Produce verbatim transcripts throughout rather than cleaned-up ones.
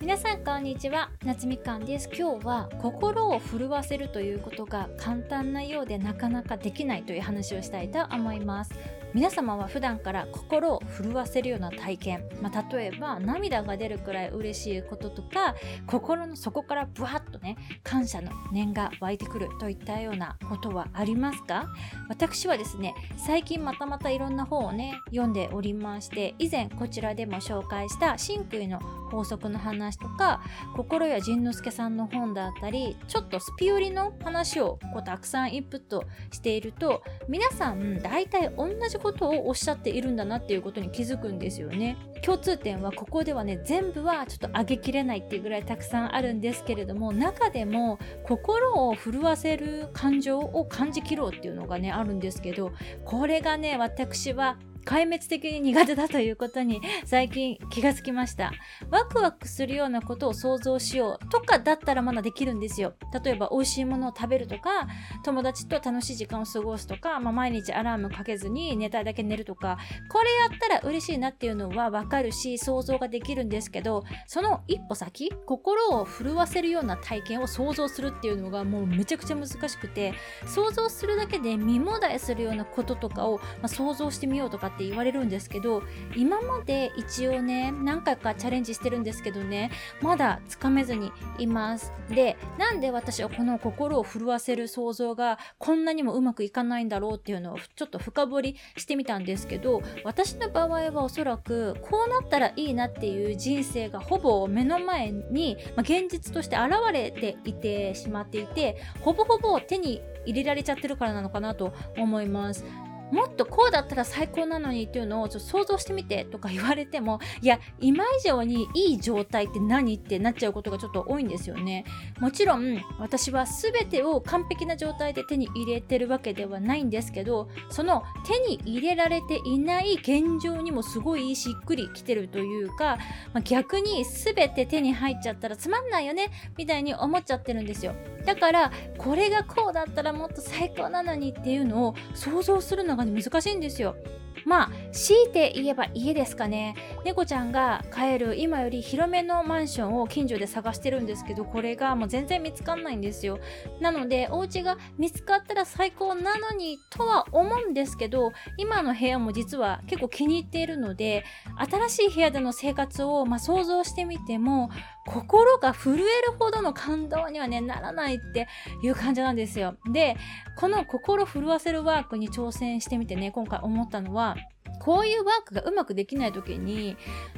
皆さんこんにちは、夏みかんです。今日は心を震わせるということが簡単なようでなかなかできないという話をしたいと思います。皆様は普段から心を震わせるような体験、まあ、例えば涙が出るくらい嬉しいこととか、心の底からブワッとね感謝の念が湧いてくるといったようなことはありますか？私はですね、最近またまたいろんな本をね読んでおりまして、以前こちらでも紹介した神経の法則の話とか、心谷仁之助さんの本だったり、ちょっとスピ寄りの話をこうたくさんインプットしていると、皆さん大体同じことをおっしゃっているんだなっていうことに気づくんですよね。共通点はここではね、全部はちょっと上げきれないっていうぐらいたくさんあるんですけれども、中でも心を震わせる感情を感じきろうっていうのがねあるんですけど、これがね私は壊滅的に苦手だということに最近気がつきました。ワクワクするようなことを想像しようとかだったらまだできるんですよ。例えば美味しいものを食べるとか、友達と楽しい時間を過ごすとか、まあ、毎日アラームかけずに寝たいだけ寝るとか、これやったら嬉しいなっていうのはわかるし想像ができるんですけど、その一歩先、心を震わせるような体験を想像するっていうのがもうめちゃくちゃ難しくて、想像するだけで身もだえするようなこととかを、まあ、想像してみようとかって言われるんですけど、今まで一応ね何回かチャレンジしてるんですけどね、まだつかめずにいます。で、なんで私はこの心を震わせる想像がこんなにもうまくいかないんだろうっていうのをちょっと深掘りしてみたんですけど、私の場合はおそらくこうなったらいいなっていう人生がほぼ目の前に、まあ、現実として現れていてしまっていて、ほぼほぼ手に入れられちゃってるからなのかなと思います。もっとこうだったら最高なのにっていうのをちょっと想像してみてとか言われても、いや今以上にいい状態って何ってなっちゃうことがちょっと多いんですよね。もちろん私は全てを完璧な状態で手に入れてるわけではないんですけど、その手に入れられていない現状にもすごいしっくりきてるというか、逆に全て手に入っちゃったらつまんないよねみたいに思っちゃってるんですよ。だからこれがこうだったらもっと最高なのにっていうのを想像するのが難しいんですよ。まあ強いて言えば家ですかね。猫ちゃんが帰る今より広めのマンションを近所で探してるんですけど、これがもう全然見つかんないんですよ。なのでお家が見つかったら最高なのにとは思うんですけど、今の部屋も実は結構気に入っているので、新しい部屋での生活をまあ想像してみても心が震えるほどの感動にはねならないっていう感じなんですよ。で、この心震わせるワークに挑戦してみてね、今回思ったのは、こういうワークがうまくできない時に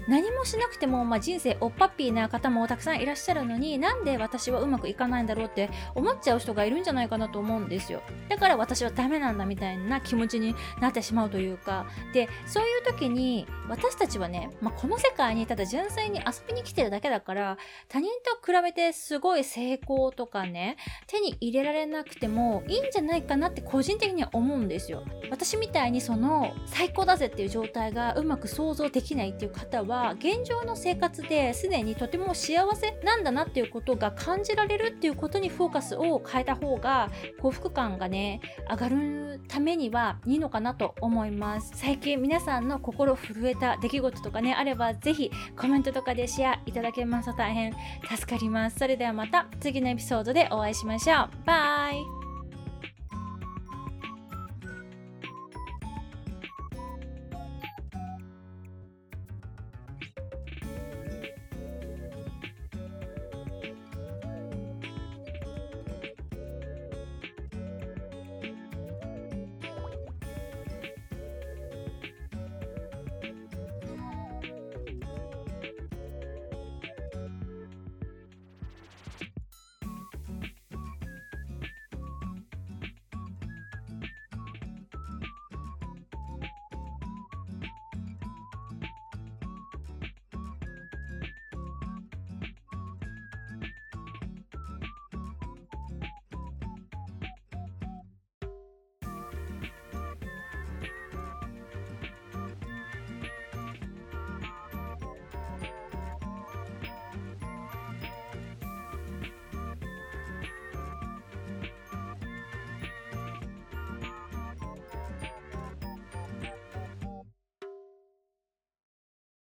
何もしなくても、まあ、人生おっぱっぴーな方もたくさんいらっしゃるのに、なんで私はうまくいかないんだろうって思っちゃう人がいるんじゃないかなと思うんですよ。だから私はダメなんだみたいな気持ちになってしまうというか、でそういう時に私たちはね、まあ、この世界にただ純粋に遊びに来てるだけだから、他人と比べてすごい成功とかね手に入れられなくてもいいんじゃないかなって個人的には思うんですよ。私みたいにその最高だぜっていう状態がうまく想像できないっていう方は、現状の生活ですでにとても幸せなんだなっていうことが感じられるっていうことにフォーカスを変えた方が幸福感がね上がるためにはいいのかなと思います。最近皆さんの心震えた出来事とかねあれば、ぜひコメントとかでシェアいただけますと大変助かります。それではまた次のエピソードでお会いしましょう。バイ。